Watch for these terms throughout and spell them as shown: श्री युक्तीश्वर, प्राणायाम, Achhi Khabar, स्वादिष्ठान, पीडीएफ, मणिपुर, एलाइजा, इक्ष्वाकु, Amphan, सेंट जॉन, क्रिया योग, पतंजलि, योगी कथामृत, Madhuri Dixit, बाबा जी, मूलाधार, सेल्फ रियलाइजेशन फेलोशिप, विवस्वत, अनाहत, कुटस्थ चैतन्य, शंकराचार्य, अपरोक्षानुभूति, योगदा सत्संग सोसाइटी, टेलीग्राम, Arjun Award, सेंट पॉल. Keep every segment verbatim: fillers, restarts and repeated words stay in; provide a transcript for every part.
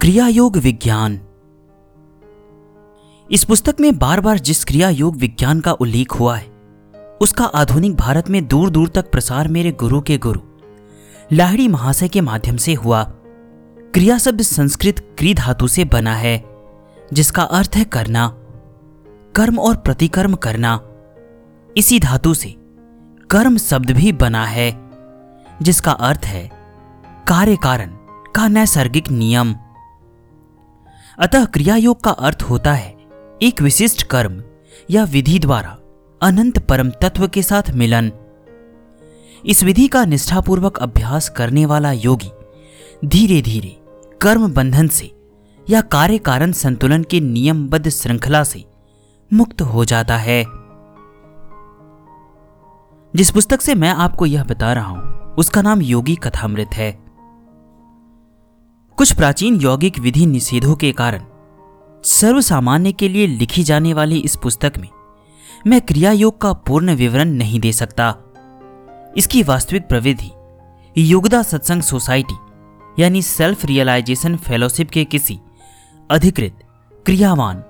क्रिया योग विज्ञान। इस पुस्तक में बार बार जिस क्रिया योग विज्ञान का उल्लेख हुआ है उसका आधुनिक भारत में दूर दूर तक प्रसार मेरे गुरु के गुरु लाहिड़ी महाशय के माध्यम से हुआ। क्रिया शब्द संस्कृत क्री धातु से बना है जिसका अर्थ है करना, कर्म और प्रतिकर्म करना। इसी धातु से कर्म शब्द भी बना है जिसका अर्थ है कार्य कारण का नैसर्गिक नियम। अतः क्रिया योग का अर्थ होता है एक विशिष्ट कर्म या विधि द्वारा अनंत परम तत्व के साथ मिलन। इस विधि का निष्ठापूर्वक अभ्यास करने वाला योगी धीरे धीरे कर्म बंधन से या कार्य कारण संतुलन के नियमबद्ध श्रृंखला से मुक्त हो जाता है। जिस पुस्तक से मैं आपको यह बता रहा हूं उसका नाम योगी कथामृत है। कुछ प्राचीन यौगिक विधि निषेधों के कारण सर्वसामान्य के लिए लिखी जाने वाली इस पुस्तक में मैं क्रिया योग का पूर्ण विवरण नहीं दे सकता। इसकी वास्तविक प्रविधि योगदा सत्संग सोसाइटी यानी सेल्फ रियलाइजेशन फेलोशिप के किसी अधिकृत क्रियावान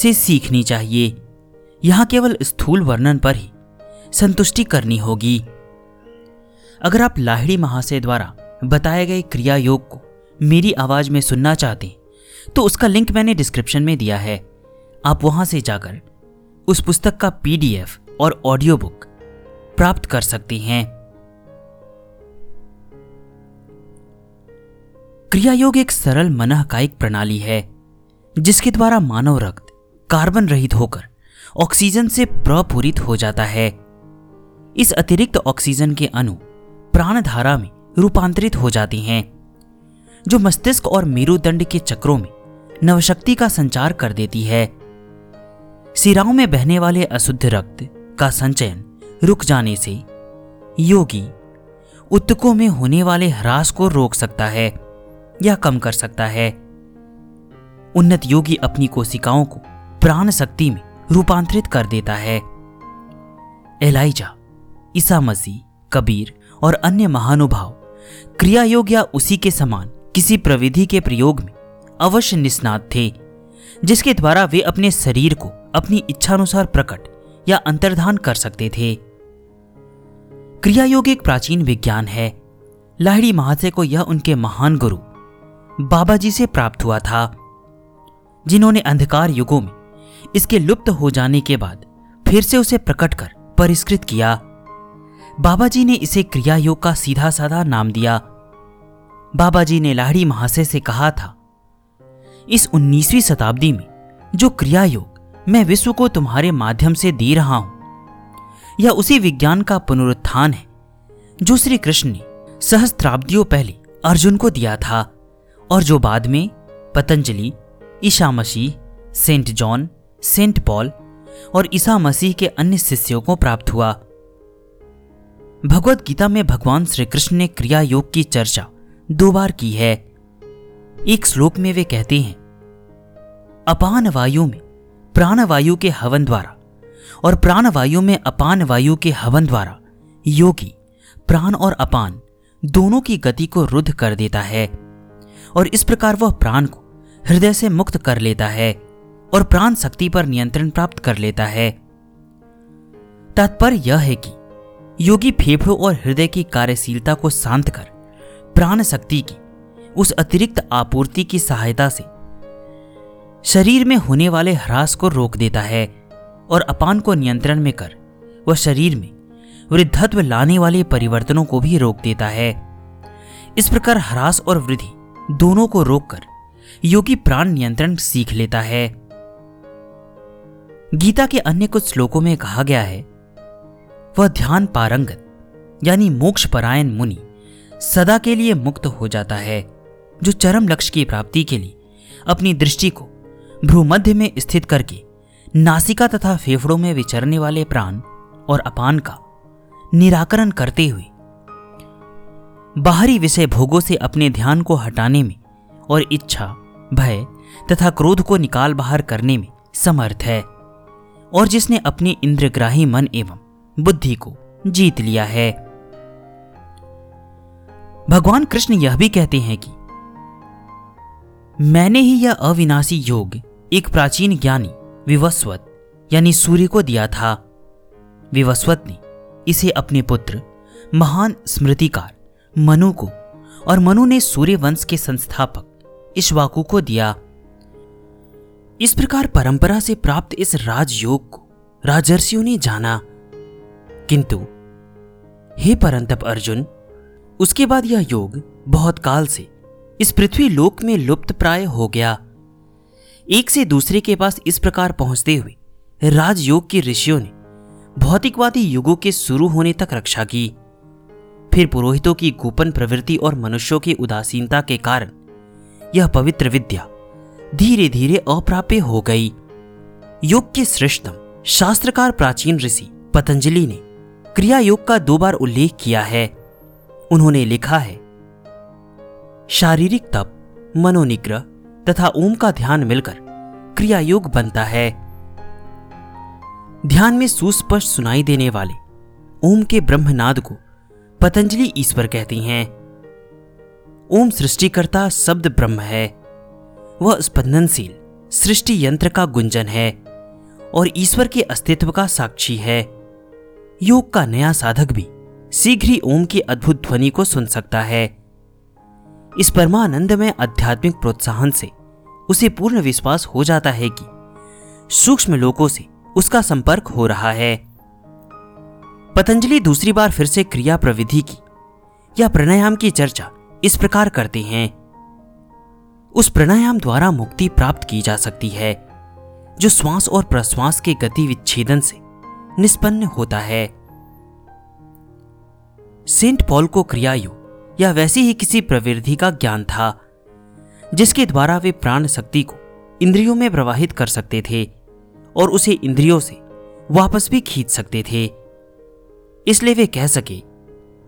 से सीखनी चाहिए। यहाँ केवल स्थूल वर्णन पर ही संतुष्टि करनी होगी। अगर आप लाहिड़ी महाशय द्वारा बताए गए क्रिया योग को मेरी आवाज में सुनना चाहते हैं तो उसका लिंक मैंने डिस्क्रिप्शन में दिया है। आप वहां से जाकर उस पुस्तक का पीडीएफ और ऑडियो बुक प्राप्त कर सकते हैं। क्रिया योग एक सरल मनःकायिक प्रणाली है जिसके द्वारा मानव रक्त कार्बन रहित होकर ऑक्सीजन से प्रपूरित हो जाता है। इस अतिरिक्त ऑक्सीजन के अणु प्राणधारा में रूपांतरित हो जाते हैं जो मस्तिष्क और मेरुदंड के चक्रों में नवशक्ति का संचार कर देती है। सिराओं में बहने वाले अशुद्ध रक्त का संचयन रुक जाने से योगी ऊतकों में होने वाले ह्रास को रोक सकता है या कम कर सकता है। उन्नत योगी अपनी कोशिकाओं को प्राण शक्ति में रूपांतरित कर देता है। एलाइजा, ईसा मसीह, कबीर और अन्य महानुभाव क्रिया योग या उसी के समान किसी प्रविधि के प्रयोग में अवश्य निष्णात थे जिसके द्वारा वे अपने शरीर को अपनी इच्छानुसार प्रकट या अंतर्धान कर सकते थे। क्रिया योग एक प्राचीन विज्ञान है। लाहिड़ी महाशय को यह उनके महान गुरु बाबा जी से प्राप्त हुआ था जिन्होंने अंधकार युगों में इसके लुप्त हो जाने के बाद फिर से उसे प्रकट कर परिष्कृत किया। बाबा जी ने इसे क्रिया योग का सीधा साधा नाम दिया। बाबा जी ने लाहिड़ी महाशय से कहा था, इस उन्नीसवीं शताब्दी में जो क्रिया योग मैं विश्व को तुम्हारे माध्यम से दे रहा हूं यह उसी विज्ञान का पुनरुत्थान है जो श्री कृष्ण ने सहस्त्राब्दियों पहले अर्जुन को दिया था और जो बाद में पतंजलि, ईसा मसीह, सेंट जॉन, सेंट पॉल और ईसा मसीह के अन्य शिष्यों को प्राप्त हुआ। भगवत गीता में भगवान श्री कृष्ण ने क्रिया योग की चर्चा दो बार की है। एक श्लोक में वे कहते हैं, अपान वायु में प्राण वायु के हवन द्वारा और प्राण वायु में अपान वायु के हवन द्वारा योगी प्राण और अपान दोनों की गति को रुद्ध कर देता है और इस प्रकार वह प्राण को हृदय से मुक्त कर लेता है और प्राण शक्ति पर नियंत्रण प्राप्त कर लेता है। तात्पर्य यह है कि योगी फेफड़ों और हृदय की कार्यशीलता को शांत कर प्राण शक्ति की उस अतिरिक्त आपूर्ति की सहायता से शरीर में होने वाले ह्रास को रोक देता है और अपान को नियंत्रण में कर वह शरीर में वृद्धत्व लाने वाले परिवर्तनों को भी रोक देता है। इस प्रकार ह्रास और वृद्धि दोनों को रोककर योगी प्राण नियंत्रण सीख लेता है। गीता के अन्य कुछ श्लोकों में कहा गया है, वह ध्यान पारंगत यानी मोक्ष परायण मुनि सदा के लिए मुक्त हो जाता है जो चरम लक्ष्य की प्राप्ति के लिए अपनी दृष्टि को भ्रूमध्य में स्थित करके नासिका तथा फेफड़ों में विचरने वाले प्राण और अपान का निराकरण करते हुए बाहरी विषय भोगों से अपने ध्यान को हटाने में और इच्छा, भय तथा क्रोध को निकाल बाहर करने में समर्थ है और जिसने अपने इंद्रग्राही मन एवं बुद्धि को जीत लिया है। भगवान कृष्ण यह भी कहते हैं कि मैंने ही यह अविनाशी योग एक प्राचीन ज्ञानी विवस्वत यानी सूर्य को दिया था। विवस्वत ने इसे अपने पुत्र महान स्मृतिकार मनु को और मनु ने सूर्य वंश के संस्थापक इक्ष्वाकु को दिया। इस प्रकार परंपरा से प्राप्त इस राजयोग को राजर्षियों ने जाना। किंतु हे परंतप अर्जुन, उसके बाद यह योग बहुत काल से इस पृथ्वी लोक में लुप्त प्राय हो गया। एक से दूसरे के पास इस प्रकार पहुंचते हुए राजयोग के ऋषियों ने भौतिकवादी युगों के शुरू होने तक रक्षा की। फिर पुरोहितों की गोपन प्रवृत्ति और मनुष्यों की उदासीनता के कारण यह पवित्र विद्या धीरे धीरे अप्राप्य हो गई। योग के श्रेष्ठतम शास्त्रकार प्राचीन ऋषि पतंजलि ने क्रिया योग का दो बार उल्लेख किया है। उन्होंने लिखा है, शारीरिक तप, मनोनिग्रह तथा ओम का ध्यान मिलकर क्रिया योग बनता है। ध्यान में सुस्पष्ट सुनाई देने वाले ओम के ब्रह्मनाद को पतंजलि ईश्वर कहती हैं। ओम सृष्टिकर्ता शब्द ब्रह्म है। वह स्पंदनशील सृष्टि यंत्र का गुंजन है और ईश्वर के अस्तित्व का साक्षी है। योग का नया साधक भी शीघ्र ही ओम की अद्भुत ध्वनि को सुन सकता है। इस परमानंद में आध्यात्मिक प्रोत्साहन से उसे पूर्ण विश्वास हो जाता है कि सूक्ष्म लोकों से उसका संपर्क हो रहा है। पतंजलि दूसरी बार फिर से क्रिया प्रविधि की या प्राणायाम की चर्चा इस प्रकार करते हैं। उस प्राणायाम द्वारा मुक्ति प्राप्त की जा सकती है जो श्वास और प्रश्वास के गति विच्छेदन से निष्पन्न होता है। सेंट पॉल को क्रिया योग या वैसी ही किसी प्रवृत्ति का ज्ञान था जिसके द्वारा वे प्राण शक्ति को इंद्रियों में प्रवाहित कर सकते थे और उसे इंद्रियों से वापस भी खींच सकते थे। इसलिए वे कह सके,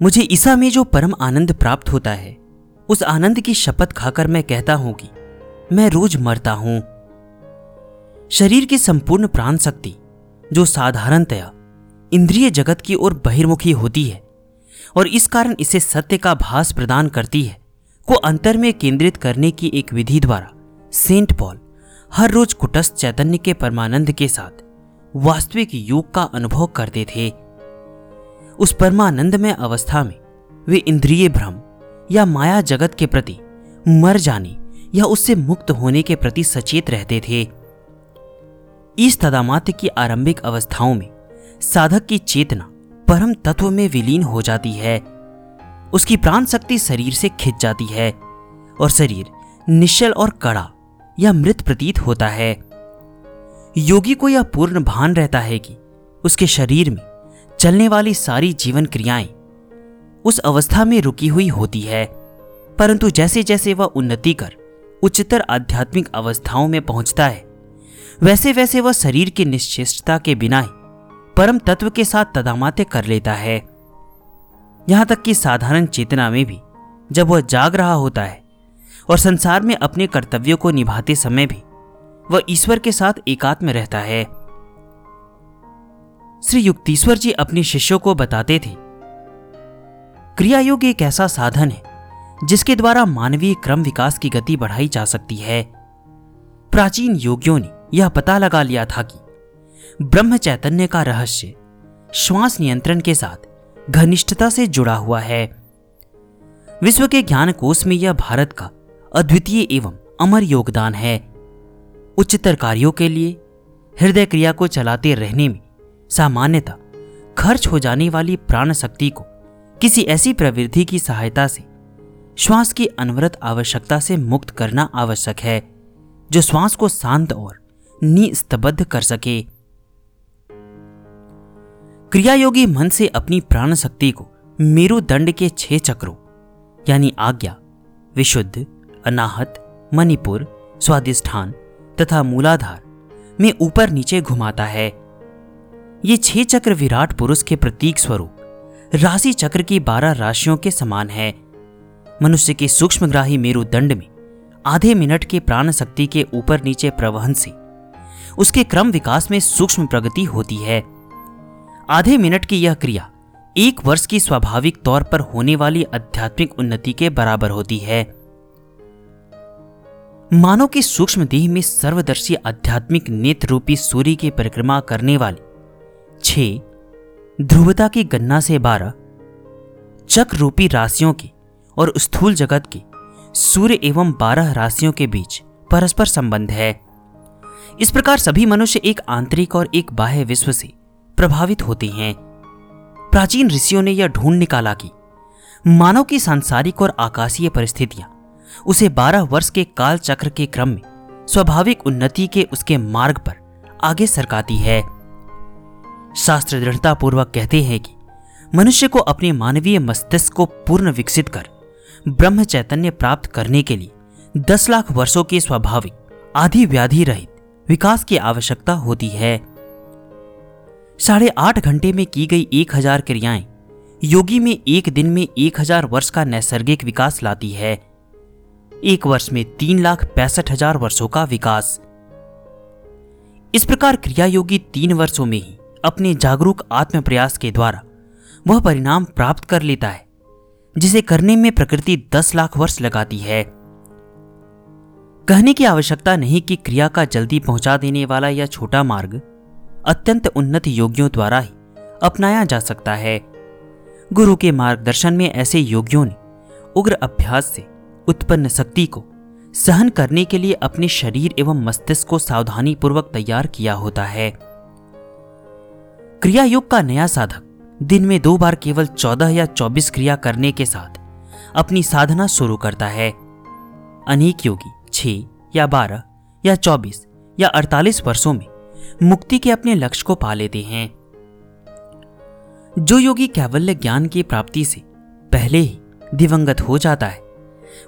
मुझे ईसा में जो परम आनंद प्राप्त होता है उस आनंद की शपथ खाकर मैं कहता हूं कि मैं रोज मरता हूं। शरीर की संपूर्ण प्राण शक्ति जो साधारणतया इंद्रिय जगत की ओर बहिर्मुखी होती है और इस कारण इसे सत्य का भास प्रदान करती है को अंतर में केंद्रित करने की एक विधि द्वारा सेंट पॉल हर रोज कुटस्थ चैतन्य के परमानंद के साथ वास्तविक योग का अनुभव करते थे। उस परमानंद में अवस्था में वे इंद्रिय भ्रम या माया जगत के प्रति मर जाने या उससे मुक्त होने के प्रति सचेत रहते थे। इस तदामात्र की आरंभिक अवस्थाओं में साधक की चेतना परम तत्व में विलीन हो जाती है। उसकी प्राण शक्ति शरीर से खिंच जाती है और शरीर निश्चल और कड़ा या मृत प्रतीत होता है। योगी को यह पूर्ण भान रहता है कि उसके शरीर में चलने वाली सारी जीवन क्रियाएं उस अवस्था में रुकी हुई होती है, परंतु जैसे जैसे वह उन्नति कर उच्चतर आध्यात्मिक अवस्थाओं में पहुंचता है वैसे वैसे वह शरीर की निश्चेष्टता के बिना ही परम तत्व के साथ तदामाते कर लेता है। यहां तक कि साधारण चेतना में भी जब वह जाग रहा होता है और संसार में अपने कर्तव्यों को निभाते समय भी वह ईश्वर के साथ एकात्म रहता है। श्री युक्तीश्वर जी अपने शिष्यों को बताते थे, क्रिया योग एक ऐसा साधन है जिसके द्वारा मानवीय क्रम विकास की गति बढ़ाई जा सकती है। प्राचीन योगियों ने यह पता लगा लिया था कि ब्रह्म चैतन्य का रहस्य श्वास नियंत्रण के साथ घनिष्ठता से जुड़ा हुआ है। विश्व के ज्ञानकोश में यह भारत का अद्वितीय एवं अमर योगदान है। उच्चतर कार्यों के लिए हृदय क्रिया को चलाते रहने में सामान्यतः खर्च हो जाने वाली प्राण शक्ति को किसी ऐसी प्रवृत्ति की सहायता से श्वास की अनवरत आवश्यकता से मुक्त करना आवश्यक है जो श्वास को शांत और निस्तब्ध कर सके। क्रिया योगी मन से अपनी प्राण शक्ति को मेरुदंड के छह चक्रों यानी आज्ञा, विशुद्ध, अनाहत, मणिपुर, स्वादिष्ठान तथा मूलाधार में ऊपर नीचे घुमाता है। ये छह चक्र विराट पुरुष के प्रतीक स्वरूप राशि चक्र की बारह राशियों के समान है। मनुष्य के सूक्ष्मग्राही मेरुदंड में आधे मिनट के प्राण शक्ति के ऊपर नीचे प्रवहन से उसके क्रम विकास में सूक्ष्म प्रगति होती है। आधे मिनट की यह क्रिया एक वर्ष की स्वाभाविक तौर पर होने वाली आध्यात्मिक उन्नति के बराबर होती है। मानव के सूक्ष्म देह में सर्वदर्शी आध्यात्मिक नेत्र रूपी सूर्य की परिक्रमा करने वाली छह ध्रुवता की गणना से बारह चक्र रूपी राशियों के और स्थूल जगत के सूर्य एवं बारह राशियों के बीच परस्पर संबंध है। इस प्रकार सभी मनुष्य एक आंतरिक और एक बाह्य विश्व से प्रभावित होते हैं। प्राचीन ऋषियों ने यह ढूंढ निकाला कि मानव की सांसारिक और आकाशीय परिस्थितियां उसे बारह वर्ष के काल चक्र के क्रम में स्वाभाविक उन्नति के उसके मार्ग पर आगे सरकाती है। शास्त्र दृढ़ता पूर्वक कहते हैं कि मनुष्य को अपने मानवीय मस्तिष्क को पूर्ण विकसित कर ब्रह्म चैतन्य प्राप्त करने के लिए दस लाख वर्षों के स्वाभाविक आधि व्याधि रहित विकास की आवश्यकता होती है। साढ़े आठ घंटे में की गई एक हजार क्रियाएं योगी में एक दिन में एक हजार वर्ष का नैसर्गिक विकास लाती है। एक वर्ष में तीन लाख पैंसठ हजार वर्षों का विकास। इस प्रकार क्रिया योगी तीन वर्षों में ही अपने जागरूक आत्म प्रयास के द्वारा वह परिणाम प्राप्त कर लेता है जिसे करने में प्रकृति दस लाख वर्ष लगाती है। कहने की आवश्यकता नहीं कि क्रिया का जल्दी पहुंचा देने वाला यह छोटा मार्ग अत्यंत उन्नत योगियों द्वारा ही अपनाया जा सकता है। गुरु के मार्गदर्शन में ऐसे योगियों ने उग्र अभ्यास से उत्पन्न शक्ति को सहन करने के लिए अपने शरीर एवं मस्तिष्क को सावधानी पूर्वक तैयार किया होता है। क्रिया योग का नया साधक दिन में दो बार केवल चौदह या चौबीस क्रिया करने के साथ अपनी साधना शुरू करता है। अनेक योगी छह या बारह या चौबीस या अड़तालीस वर्षों में मुक्ति के अपने लक्ष्य को पा लेते हैं। जो योगी कैवल्य ज्ञान की प्राप्ति से पहले ही दिवंगत हो जाता है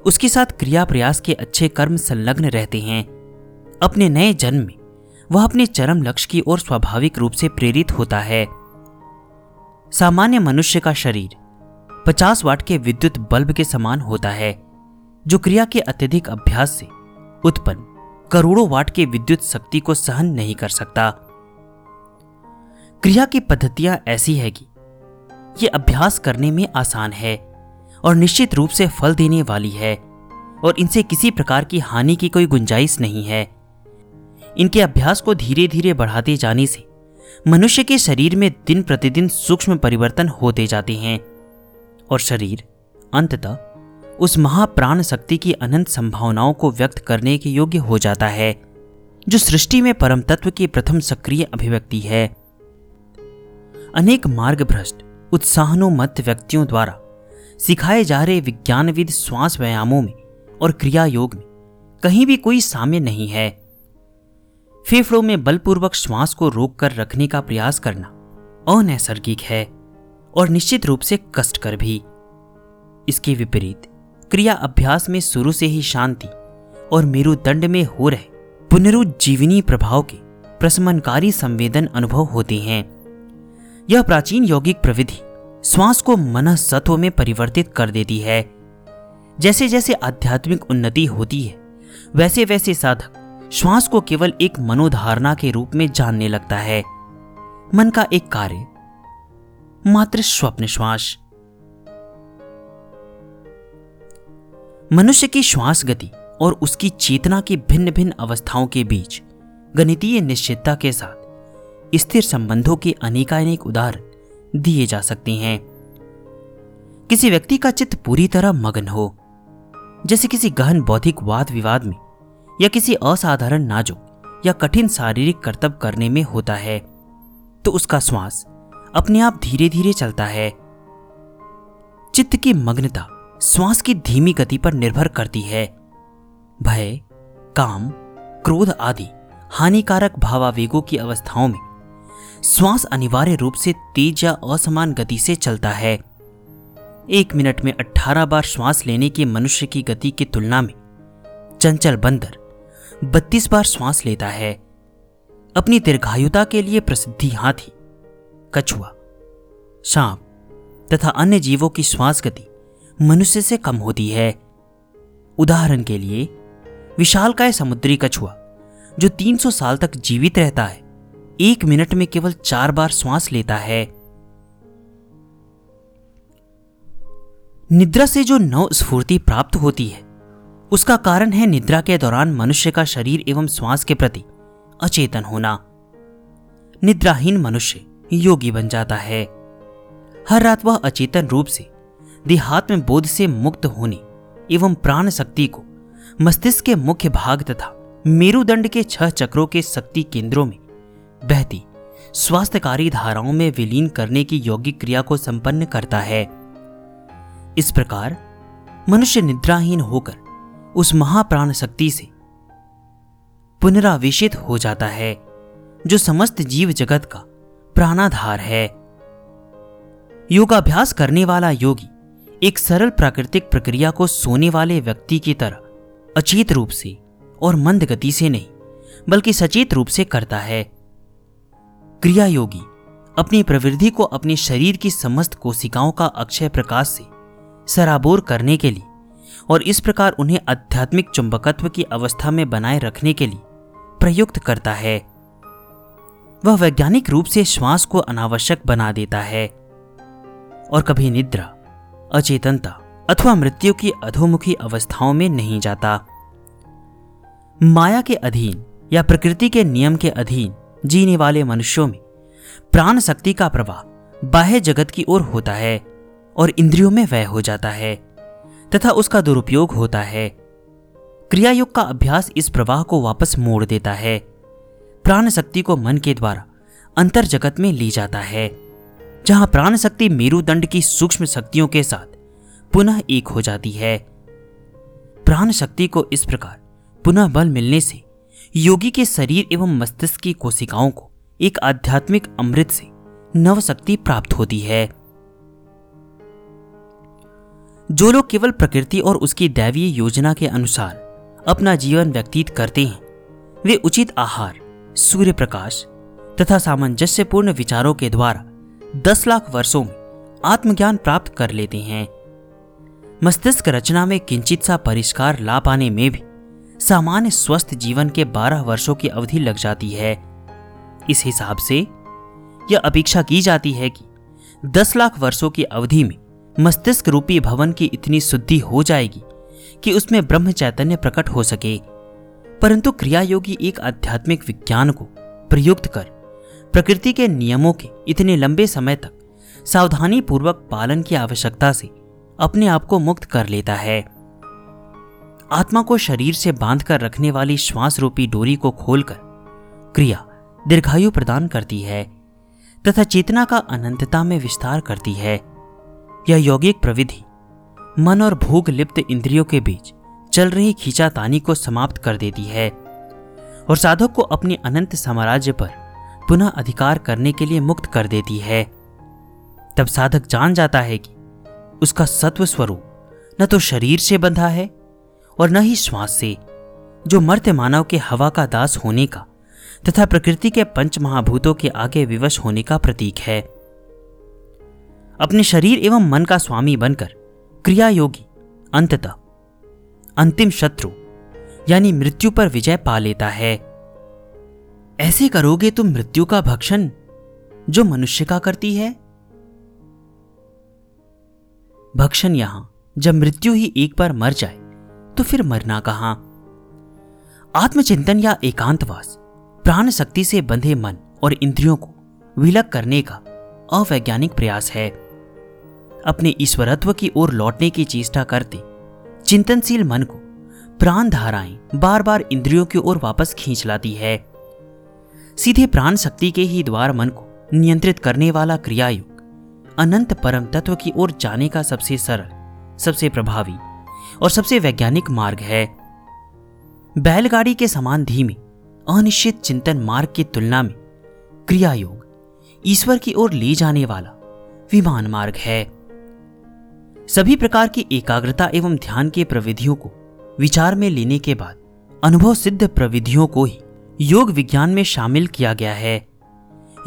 उसके साथ क्रिया प्रयास के अच्छे कर्म संलग्न रहते हैं। अपने नए जन्म में वह अपने चरम लक्ष्य की ओर स्वाभाविक रूप से प्रेरित होता है। सामान्य मनुष्य का शरीर पचास वाट के विद्युत बल्ब के समान होता है जो क्रिया के अत्यधिक अभ्यास से उत्पन्न करोड़ों वाट के विद्युत शक्ति को सहन नहीं कर सकता। क्रिया की पद्धतियां ऐसी है कि यह अभ्यास करने में आसान है और निश्चित रूप से फल देने वाली है और इनसे किसी प्रकार की हानि की कोई गुंजाइश नहीं है। इनके अभ्यास को धीरे धीरे बढ़ाते जाने से मनुष्य के शरीर में दिन प्रतिदिन सूक्ष्म परिवर्तन होते जाते हैं और शरीर अंततः उस महाप्राण शक्ति की अनंत संभावनाओं को व्यक्त करने के योग्य हो जाता है जो सृष्टि में परम तत्व की प्रथम सक्रिय अभिव्यक्ति है। अनेक मार्गभ्रष्ट उत्साहनोन्मत्त व्यक्तियों द्वारा सिखाए जा रहे विज्ञानविद श्वास व्यायामों में और क्रिया योग में कहीं भी कोई साम्य नहीं है। फेफड़ों में बलपूर्वक श्वास को रोककर रखने का प्रयास करना अनैसर्गिक है और निश्चित रूप से कष्टकर भी। इसके विपरीत क्रिया अभ्यास में शुरू से ही शांति और मेरुदंड में हो रहे पुनरुज्जीवनी प्रभाव के प्रशमनकारी संवेदन अनुभव होते हैं। यह प्राचीन यौगिक प्रविधि श्वास को मन सत्व में परिवर्तित कर देती है। जैसे जैसे आध्यात्मिक उन्नति होती है वैसे वैसे साधक श्वास को केवल एक मनोधारणा के रूप में जानने लगता है। मन का एक कार्य मात्र स्वप्न श्वास। मनुष्य की श्वास गति और उसकी चेतना की भिन्न भिन्न अवस्थाओं के बीच गणितीय निश्चितता के साथ स्थिर संबंधों के अनेकानेक उदाहरण दिए जा सकते हैं। किसी व्यक्ति का चित्त पूरी तरह मगन हो, जैसे किसी गहन बौद्धिक वाद विवाद में या किसी असाधारण नाजुक या कठिन शारीरिक कर्तव्य करने में होता है, तो उसका श्वास अपने आप धीरे धीरे चलता है। चित्त की मग्नता श्वास की धीमी गति पर निर्भर करती है। भय, काम, क्रोध आदि हानिकारक भावावेगों की अवस्थाओं में श्वास अनिवार्य रूप से तेज या असमान गति से चलता है। एक मिनट में अठारह बार श्वास लेने की मनुष्य की गति की तुलना में चंचल बंदर बत्तीस बार श्वास लेता है। अपनी दीर्घायुता के लिए प्रसिद्धि हाथी, कछुआ, सांप तथा अन्य जीवों की श्वास गति मनुष्य से कम होती है। उदाहरण के लिए विशालकाय समुद्री कछुआ जो तीन सौ साल तक जीवित रहता है एक मिनट में केवल चार बार श्वास लेता है। निद्रा से जो नव स्फूर्ति प्राप्त होती है उसका कारण है निद्रा के दौरान मनुष्य का शरीर एवं श्वास के प्रति अचेतन होना। निद्राहीन मनुष्य योगी बन जाता है। हर रात वह अचेतन रूप से देहात्म बोध से मुक्त होने एवं प्राण शक्ति को मस्तिष्क के मुख्य भाग तथा मेरुदंड के छह चक्रों के शक्ति केंद्रों में बहती स्वास्थ्यकारी धाराओं में विलीन करने की यौगिक क्रिया को संपन्न करता है। इस प्रकार मनुष्य निद्राहीन होकर उस महाप्राण शक्ति से पुनरावेशित हो जाता है जो समस्त जीव जगत का प्राणाधार है। योगाभ्यास करने वाला योगी एक सरल प्राकृतिक प्रक्रिया को सोने वाले व्यक्ति की तरह अचेत रूप से और मंद गति से नहीं बल्कि सचेत रूप से करता है। क्रिया योगी अपनी प्रवृत्ति को अपने शरीर की समस्त कोशिकाओं का अक्षय प्रकाश से सराबोर करने के लिए और इस प्रकार उन्हें आध्यात्मिक चुंबकत्व की अवस्था में बनाए रखने के लिए प्रयुक्त करता है। वह वैज्ञानिक रूप से श्वास को अनावश्यक बना देता है और कभी निद्रा, अचेतनता अथवा मृत्यु की अधोमुखी अवस्थाओं में नहीं जाता। माया के अधीन या प्रकृति के नियम के अधीन जीने वाले मनुष्यों में प्राण शक्ति का प्रवाह बाह्य जगत की ओर होता है और इंद्रियों में व्यय हो जाता है तथा उसका दुरुपयोग होता है। क्रियायोग का अभ्यास इस प्रवाह को वापस मोड़ देता है। प्राण शक्ति को मन के द्वारा अंतर जगत में ले जाता है जहां प्राण शक्ति मेरुदंड की सूक्ष्म शक्तियों के साथ पुनः एक हो जाती है। प्राण शक्ति को इस प्रकार पुनः बल मिलने से योगी के शरीर एवं मस्तिष्क की कोशिकाओं को एक आध्यात्मिक अमृत से नव शक्ति प्राप्त होती है। जो लोग केवल प्रकृति और उसकी दैवीय योजना के अनुसार अपना जीवन व्यतीत करते हैं वे उचित आहार, सूर्य प्रकाश तथा सामंजस्यपूर्ण विचारों के द्वारा दस लाख वर्षों में आत्मज्ञान प्राप्त कर लेते हैं। मस्तिष्क रचना में किंचित सा परिष्कार ला पाने में भी सामान्य स्वस्थ जीवन के बारह वर्षों की अवधि लग जाती है। इस हिसाब से यह अपेक्षा की जाती है कि दस लाख वर्षों की अवधि में मस्तिष्क रूपी भवन की इतनी शुद्धि हो जाएगी कि उसमें ब्रह्म चैतन्य प्रकट हो सके। परंतु क्रियायोगी एक आध्यात्मिक विज्ञान को प्रयुक्त कर प्रकृति के नियमों के इतने लंबे समय तक सावधानी पूर्वक पालन की आवश्यकता से अपने आप को मुक्त कर लेता है। आत्मा को शरीर से बांधकर रखने वाली श्वास रूपी डोरी को खोलकर क्रिया दीर्घायु प्रदान करती है तथा चेतना का अनंतता में विस्तार करती है। यह यौगिक प्रविधि मन और भोग लिप्त इंद्रियों के बीच चल रही खींचातानी को समाप्त कर देती है और साधक को अपने अनंत साम्राज्य पर पुनः अधिकार करने के लिए मुक्त कर देती है। तब साधक जान जाता है कि उसका सत्व स्वरूप न तो शरीर से बंधा है और न ही श्वास से जो मर्त्य मानव के हवा का दास होने का तथा प्रकृति के पंच महाभूतों के आगे विवश होने का प्रतीक है। अपने शरीर एवं मन का स्वामी बनकर क्रिया योगी अंततः अंतिम शत्रु यानी मृत्यु पर विजय पा लेता है। ऐसे करोगे तुम मृत्यु का भक्षण जो मनुष्य का करती है। भक्षण यहां जब मृत्यु ही एक बार मर जाए तो फिर मरना कहां। आत्मचिंतन या एकांतवास प्राण शक्ति से बंधे मन और इंद्रियों को विलग करने का अवैज्ञानिक प्रयास है। अपने ईश्वरत्व की ओर लौटने की चेष्टा करते चिंतनशील मन को प्राण धाराएं बार बार इंद्रियों की ओर वापस खींच लाती है। सीधे प्राण शक्ति के ही द्वार मन को नियंत्रित करने वाला क्रियायोग अनंत परम तत्व की ओर जाने का सबसे सरल, सबसे प्रभावी और सबसे वैज्ञानिक मार्ग है। बैलगाड़ी के समान धीमे अनिश्चित चिंतन मार्ग की तुलना में क्रियायोग ईश्वर की ओर ले जाने वाला विमान मार्ग है। सभी प्रकार की एकाग्रता एवं ध्यान के प्रविधियों को विचार में लेने के बाद अनुभव सिद्ध प्रविधियों को ही योग विज्ञान में शामिल किया गया है।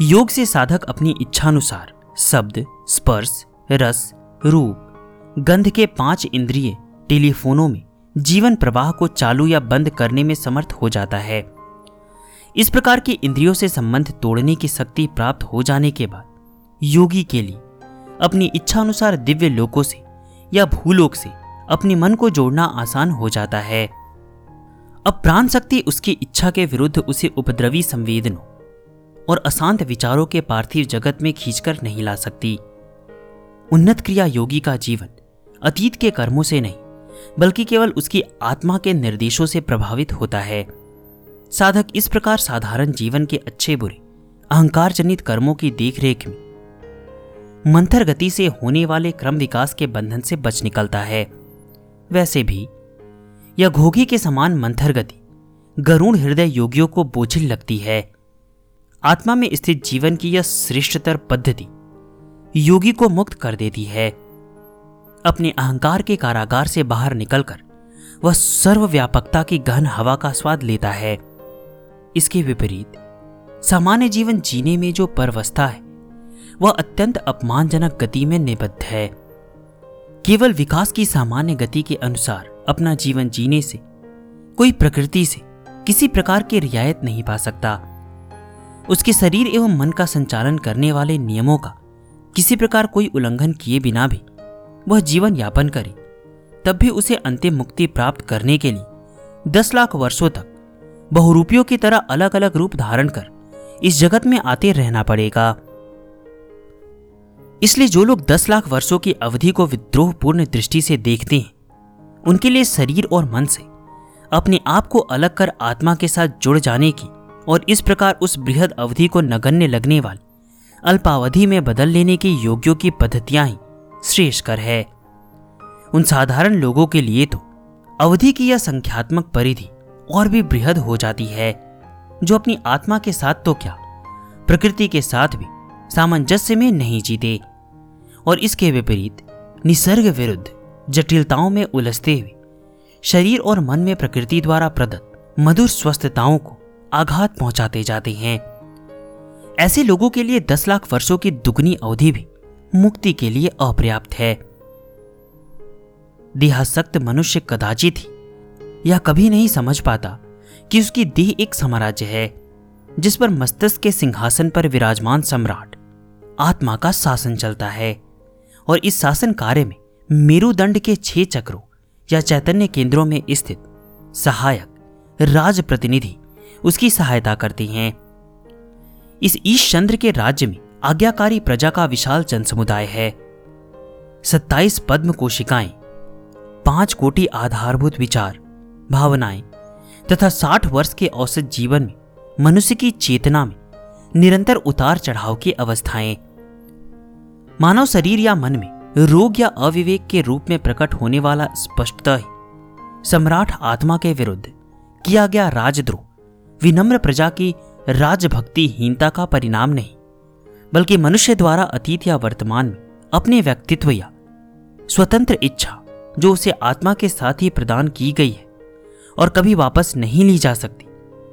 योग से साधक अपनी इच्छानुसार शब्द, स्पर्श, रस, रूप, गंध के पांच इंद्रिय टेलीफोनों में जीवन प्रवाह को चालू या बंद करने में समर्थ हो जाता है। इस प्रकार के इंद्रियों से संबंध तोड़ने की शक्ति प्राप्त हो जाने के बाद योगी के लिए अपनी इच्छानुसार दिव्य लोकों से या भूलोक से अपने मन को जोड़ना आसान हो जाता है। अब प्राण शक्ति उसकी इच्छा के विरुद्ध उसे उपद्रवी संवेदनों और अशांत विचारों के पार्थिव जगत में खींचकर नहीं ला सकती। उन्नत क्रिया योगी का जीवन अतीत के कर्मों से नहीं बल्कि केवल उसकी आत्मा के निर्देशों से प्रभावित होता है। साधक इस प्रकार साधारण जीवन के अच्छे बुरे अहंकार जनित कर्मों की देखरेख में मंथर गति से होने वाले क्रम विकास के बंधन से बच निकलता है। वैसे भी यह घोघी के समान मंथर गति गरुण हृदय योगियों को बोझिल लगती है। आत्मा में स्थित जीवन की यह श्रेष्ठतर पद्धति योगी को मुक्त कर देती है। अपने अहंकार के कारागार से बाहर निकलकर वह सर्वव्यापकता की गहन हवा का स्वाद लेता है। इसके विपरीत सामान्य जीवन जीने में जो परवस्था है वह अत्यंत अपमानजनक गति में निबद्ध है। केवल विकास की सामान्य गति के अनुसार अपना जीवन जीने से कोई प्रकृति से किसी प्रकार की रियायत नहीं पा सकता। उसके शरीर एवं मन का संचालन करने वाले नियमों का किसी प्रकार कोई उल्लंघन किए बिना भी वह जीवन यापन करे तब भी उसे अंतिम मुक्ति प्राप्त करने के लिए दस लाख वर्षों तक बहुरूपियों की तरह अलग अलग रूप धारण कर इस जगत में आते रहना पड़ेगा। इसलिए जो लोग दस लाख वर्षों की अवधि को विद्रोहपूर्ण दृष्टि से देखते हैं उनके लिए शरीर और मन से अपने आप को अलग कर आत्मा के साथ जुड़ जाने की और इस प्रकार उस बृहद अवधि को नगण्य लगने वाली अल्पावधि में बदल लेने की योगियों की पद्धतियां ही श्रेष्ठकर है। उन साधारण लोगों के लिए तो अवधि की यह संख्यात्मक परिधि और भी बृहद हो जाती है जो अपनी आत्मा के साथ तो क्या प्रकृति के साथ भी सामंजस्य में नहीं जीते और इसके विपरीत निसर्ग विरुद्ध जटिलताओं में उलझते हुए शरीर और मन में प्रकृति द्वारा प्रदत्त मधुर स्वस्थताओं को आघात पहुंचाते जाते हैं। ऐसे लोगों के लिए दस लाख वर्षों की दुगनी अवधि भी मुक्ति के लिए अपर्याप्त है। देहासक्त मनुष्य कदाचित ही यह कभी नहीं समझ पाता कि उसकी देह एक साम्राज्य है जिस पर मस्तिष्क के सिंहासन पर विराजमान सम्राट आत्मा का शासन चलता है और इस शासन कार्य में मेरुदंड के छह चक्रों या चैतन्य केंद्रों में स्थित सहायक राज प्रतिनिधि उसकी सहायता करते हैं। इस ईश चंद्र के राज्य में आज्ञाकारी प्रजा का विशाल जनसमुदाय है। सत्ताईस पद्म कोशिकाएं, पांच कोटि आधारभूत विचार भावनाएं तथा साठ वर्ष के औसत जीवन में मनुष्य की चेतना में निरंतर उतार चढ़ाव की अवस्थाएं मानव शरीर या मन में रोग या अविवेक के रूप में प्रकट होने वाला स्पष्टतः ही सम्राट आत्मा के विरुद्ध किया गया राजद्रोह विनम्र प्रजा की राजभक्तिहीनता का परिणाम नहीं बल्कि मनुष्य द्वारा अतीत या वर्तमान में अपने व्यक्तित्व या स्वतंत्र इच्छा जो उसे आत्मा के साथ ही प्रदान की गई है और कभी वापस नहीं ली जा सकती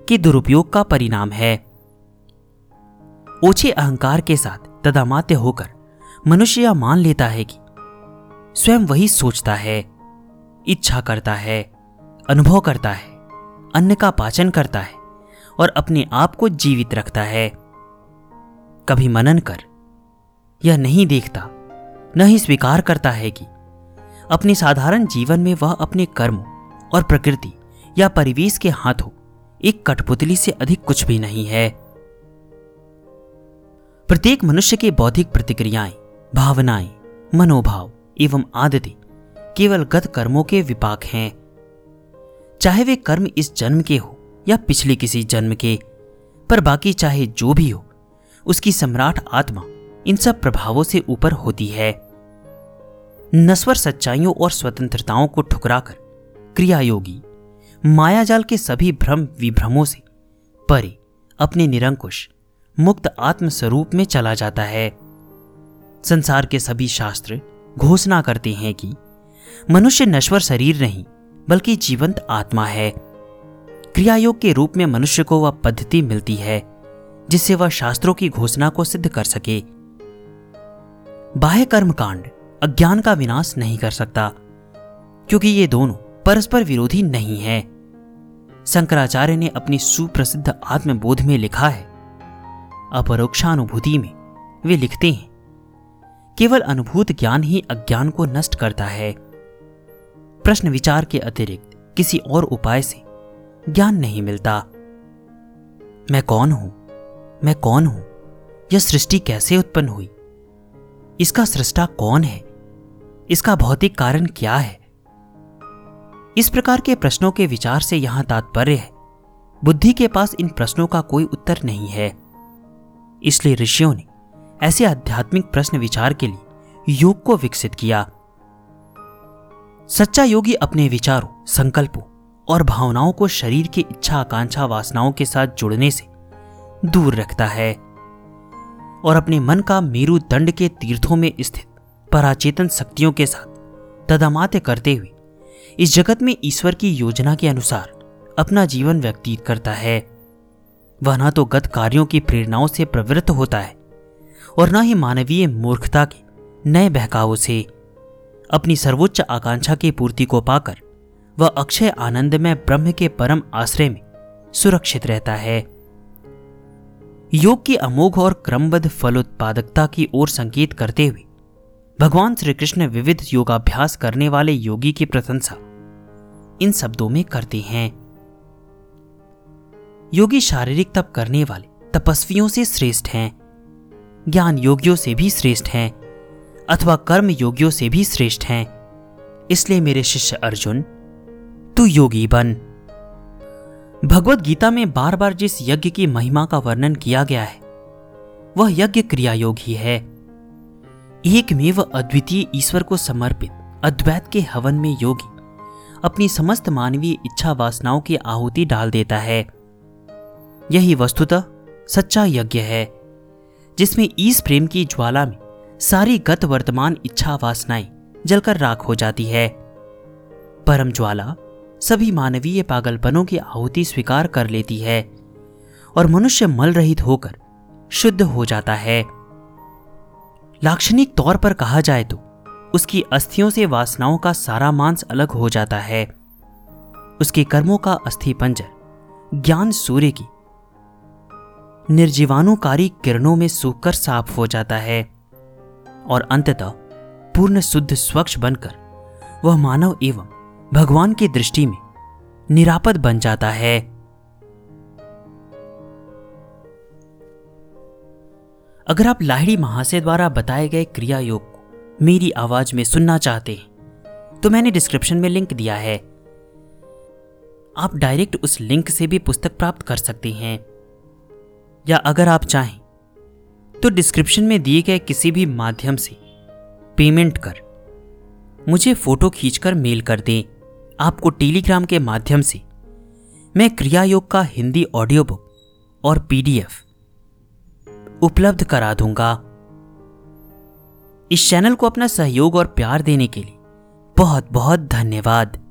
के दुरुपयोग का परिणाम है। ओछे अहंकार के साथ तदामात्य होकर मनुष्य यह मान लेता है कि स्वयं वही सोचता है, इच्छा करता है, अनुभव करता है, अन्न का पाचन करता है और अपने आप को जीवित रखता है। कभी मनन कर यह नहीं देखता न ही स्वीकार करता है कि अपने साधारण जीवन में वह अपने कर्मों और प्रकृति या परिवेश के हाथों एक कठपुतली से अधिक कुछ भी नहीं है। प्रत्येक मनुष्य के बौद्धिक प्रतिक्रियाएं, भावनाएं, मनोभाव एवं आदतें केवल गत कर्मों के विपाक हैं। चाहे वे कर्म इस जन्म के हो या पिछले किसी जन्म के, पर बाकी चाहे जो भी हो उसकी सम्राट आत्मा इन सब प्रभावों से ऊपर होती है। नश्वर सच्चाइयों और स्वतंत्रताओं को ठुकराकर क्रिया योगी मायाजाल के सभी भ्रम विभ्रमों से परे अपने निरंकुश मुक्त आत्मस्वरूप में चला जाता है। संसार के सभी शास्त्र घोषणा करते हैं कि मनुष्य नश्वर शरीर नहीं बल्कि जीवंत आत्मा है। क्रियायोग के रूप में मनुष्य को वह पद्धति मिलती है जिससे वह शास्त्रों की घोषणा को सिद्ध कर सके। बाह्य कर्मकांड अज्ञान का विनाश नहीं कर सकता क्योंकि ये दोनों परस्पर विरोधी नहीं है। शंकराचार्य ने अपनी सुप्रसिद्ध आत्मबोध में लिखा है, अपरोक्षानुभूति में वे लिखते हैं, केवल अनुभूत ज्ञान ही अज्ञान को नष्ट करता है। प्रश्न विचार के अतिरिक्त किसी और उपाय से ज्ञान नहीं मिलता। मैं कौन हूं? मैं कौन हूं? यह सृष्टि कैसे उत्पन्न हुई? इसका सृष्टा कौन है? इसका भौतिक कारण क्या है? इस प्रकार के प्रश्नों के विचार से यहां तात्पर्य है बुद्धि के पास इन प्रश्नों का कोई उत्तर नहीं है। इसलिए ऋषियों ने ऐसे आध्यात्मिक प्रश्न विचार के लिए योग को विकसित किया। सच्चा योगी अपने विचारों, संकल्पों और भावनाओं को शरीर की इच्छा, आकांक्षा, वासनाओं के साथ जुड़ने से दूर रखता है और अपने मन का मेरुदंड के तीर्थों में स्थित पराचेतन शक्तियों के साथ तदामाते करते हुए इस जगत में ईश्वर की योजना के अनुसार अपना जीवन व्यतीत करता है। वह न तो गत कार्यों की प्रेरणाओं से प्रवृत्त होता है और न ही मानवीय मूर्खता के नए बहकावों से। अपनी सर्वोच्च आकांक्षा की पूर्ति को पाकर वह अक्षय आनंद में ब्रह्म के परम आश्रय में सुरक्षित रहता है। योग की अमोघ और क्रमबद्ध फलोत्पादकता की ओर संकेत करते हुए भगवान श्री कृष्ण विविध योगाभ्यास करने वाले योगी की प्रशंसा इन शब्दों में करते हैं। योगी शारीरिक तप करने वाले तपस्वियों से श्रेष्ठ हैं, ज्ञान योगियों से भी श्रेष्ठ हैं अथवा कर्म योगियों से भी श्रेष्ठ हैं। इसलिए मेरे शिष्य अर्जुन, तू योगी बन। भगवत गीता में बार बार जिस यज्ञ की महिमा का वर्णन किया गया है वह यज्ञ क्रिया योग ही है। एकमेव अद्वितीय ईश्वर को समर्पित अद्वैत के हवन में योगी अपनी समस्त मानवीय इच्छा, वासनाओं की आहुति डाल देता है। यही वस्तुतः सच्चा यज्ञ है जिसमें ईश प्रेम की ज्वाला में सारी गत वर्तमान इच्छा, वासनाएं जलकर राख हो जाती है। परम ज्वाला सभी मानवीय पागलपनों की आहुति स्वीकार कर लेती है और मनुष्य मल रहित होकर शुद्ध हो जाता है। लाक्षणिक तौर पर कहा जाए तो उसकी अस्थियों से वासनाओं का सारा मांस अलग हो जाता है। उसके कर्मों का अस्थि पंजर ज्ञान सूर्य की निर्जीवाणुकारी किरणों में सूखकर साफ हो जाता है और अंततः पूर्ण शुद्ध स्वच्छ बनकर वह मानव एवं भगवान की दृष्टि में निरापद बन जाता है। अगर आप लाहिड़ी महाशय द्वारा बताए गए क्रिया योग को मेरी आवाज में सुनना चाहते हैं तो मैंने डिस्क्रिप्शन में लिंक दिया है। आप डायरेक्ट उस लिंक से भी पुस्तक प्राप्त कर सकते हैं या अगर आप चाहें तो डिस्क्रिप्शन में दिए गए किसी भी माध्यम से पेमेंट कर मुझे फोटो खींचकर मेल कर दें। आपको टेलीग्राम के माध्यम से मैं क्रिया योग का हिंदी ऑडियो बुक और पीडीएफ उपलब्ध करा दूंगा। इस चैनल को अपना सहयोग और प्यार देने के लिए बहुत बहुत धन्यवाद।